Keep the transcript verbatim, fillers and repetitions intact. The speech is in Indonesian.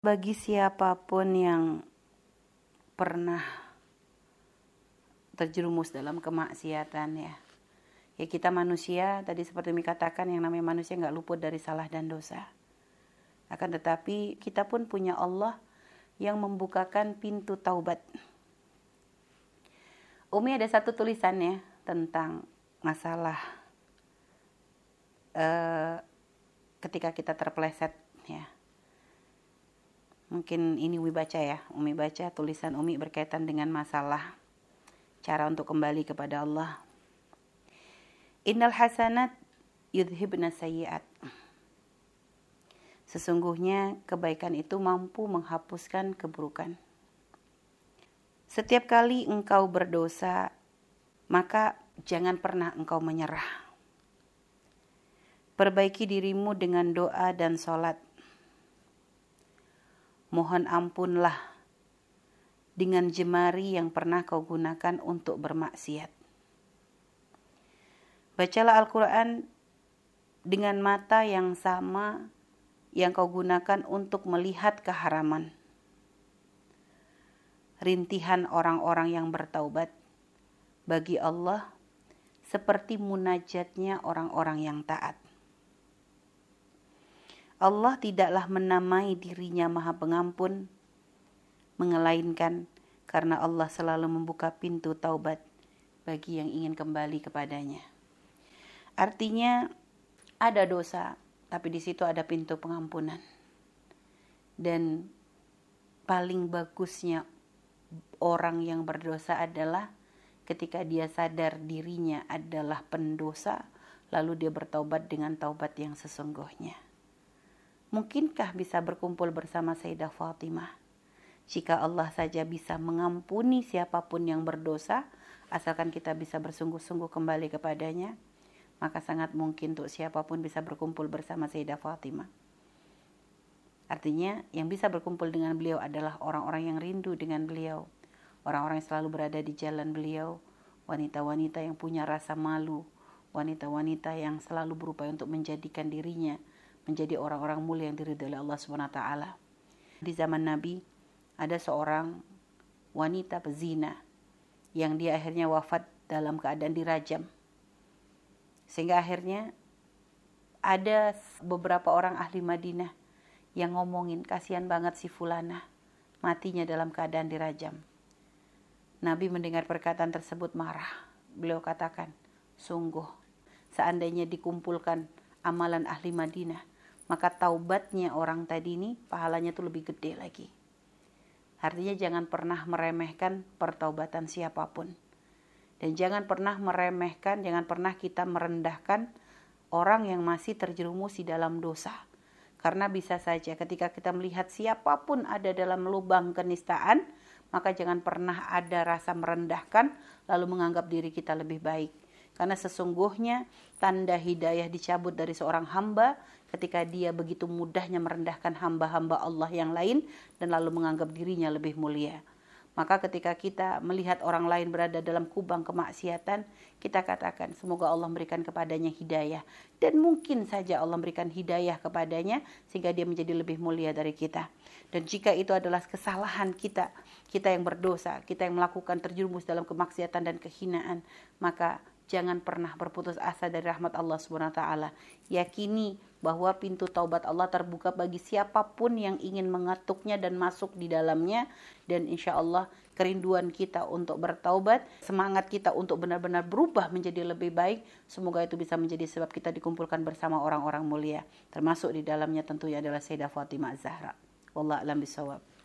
Bagi siapapun yang pernah terjerumus dalam kemaksiatan ya, ya kita manusia tadi seperti Mika katakan, yang namanya manusia nggak luput dari salah dan dosa. Akan tetapi kita pun punya Allah yang membukakan pintu taubat. Umi ada satu tulisannya tentang masalah eh, ketika kita terpeleset ya. Mungkin ini Umi baca ya, Umi baca tulisan Umi berkaitan dengan masalah cara untuk kembali kepada Allah. Innal hasanat yudhibna sayyiat. Sesungguhnya kebaikan itu mampu menghapuskan keburukan. Setiap kali engkau berdosa, maka jangan pernah engkau menyerah. Perbaiki dirimu dengan doa dan salat. Mohon ampunlah dengan jemari yang pernah kau gunakan untuk bermaksiat. Bacalah Al-Qur'an dengan mata yang sama yang kau gunakan untuk melihat keharaman. Rintihan orang-orang yang bertaubat bagi Allah seperti munajatnya orang-orang yang taat. Allah tidaklah menamai dirinya Maha Pengampun, melainkan karena Allah selalu membuka pintu taubat bagi yang ingin kembali kepadanya. Artinya ada dosa, tapi di situ ada pintu pengampunan. Dan paling bagusnya orang yang berdosa adalah ketika dia sadar dirinya adalah pendosa, lalu dia bertaubat dengan taubat yang sesungguhnya. Mungkinkah bisa berkumpul bersama Sayyidah Fatimah? Jika Allah saja bisa mengampuni siapapun yang berdosa, asalkan kita bisa bersungguh-sungguh kembali kepadanya, maka sangat mungkin untuk siapapun bisa berkumpul bersama Sayyidah Fatimah. Artinya, yang bisa berkumpul dengan beliau adalah orang-orang yang rindu dengan beliau, orang-orang yang selalu berada di jalan beliau, wanita-wanita yang punya rasa malu, wanita-wanita yang selalu berupaya untuk menjadikan dirinya menjadi orang-orang mulia yang diridhai oleh Allah Subhanahu Wa Taala. Di zaman Nabi ada seorang wanita pezina yang dia akhirnya wafat dalam keadaan dirajam. Sehingga akhirnya ada beberapa orang ahli Madinah yang ngomongin, kasihan banget si fulana, matinya dalam keadaan dirajam. Nabi mendengar perkataan tersebut marah. Beliau katakan, sungguh seandainya dikumpulkan amalan ahli Madinah, maka taubatnya orang tadi ini pahalanya tuh lebih gede lagi. Artinya jangan pernah meremehkan pertaubatan siapapun. Dan jangan pernah meremehkan, jangan pernah kita merendahkan orang yang masih terjerumus di dalam dosa. Karena bisa saja ketika kita melihat siapapun ada dalam lubang kenistaan, maka jangan pernah ada rasa merendahkan lalu menganggap diri kita lebih baik. Karena sesungguhnya tanda hidayah dicabut dari seorang hamba ketika dia begitu mudahnya merendahkan hamba-hamba Allah yang lain dan lalu menganggap dirinya lebih mulia. Maka ketika kita melihat orang lain berada dalam kubang kemaksiatan, kita katakan semoga Allah memberikan kepadanya hidayah. Dan mungkin saja Allah memberikan hidayah kepadanya sehingga dia menjadi lebih mulia dari kita. Dan jika itu adalah kesalahan kita, kita yang berdosa, kita yang melakukan terjerumus dalam kemaksiatan dan kehinaan, maka jangan pernah berputus asa dari rahmat Allah Subhanahu Wa Taala. Yakini bahwa pintu taubat Allah terbuka bagi siapapun yang ingin mengetuknya dan masuk di dalamnya. Dan insya Allah kerinduan kita untuk bertaubat, semangat kita untuk benar-benar berubah menjadi lebih baik, semoga itu bisa menjadi sebab kita dikumpulkan bersama orang-orang mulia. Termasuk di dalamnya tentunya adalah Sayyidah Fatimah Zahra. Wallahu a'lam bishawab.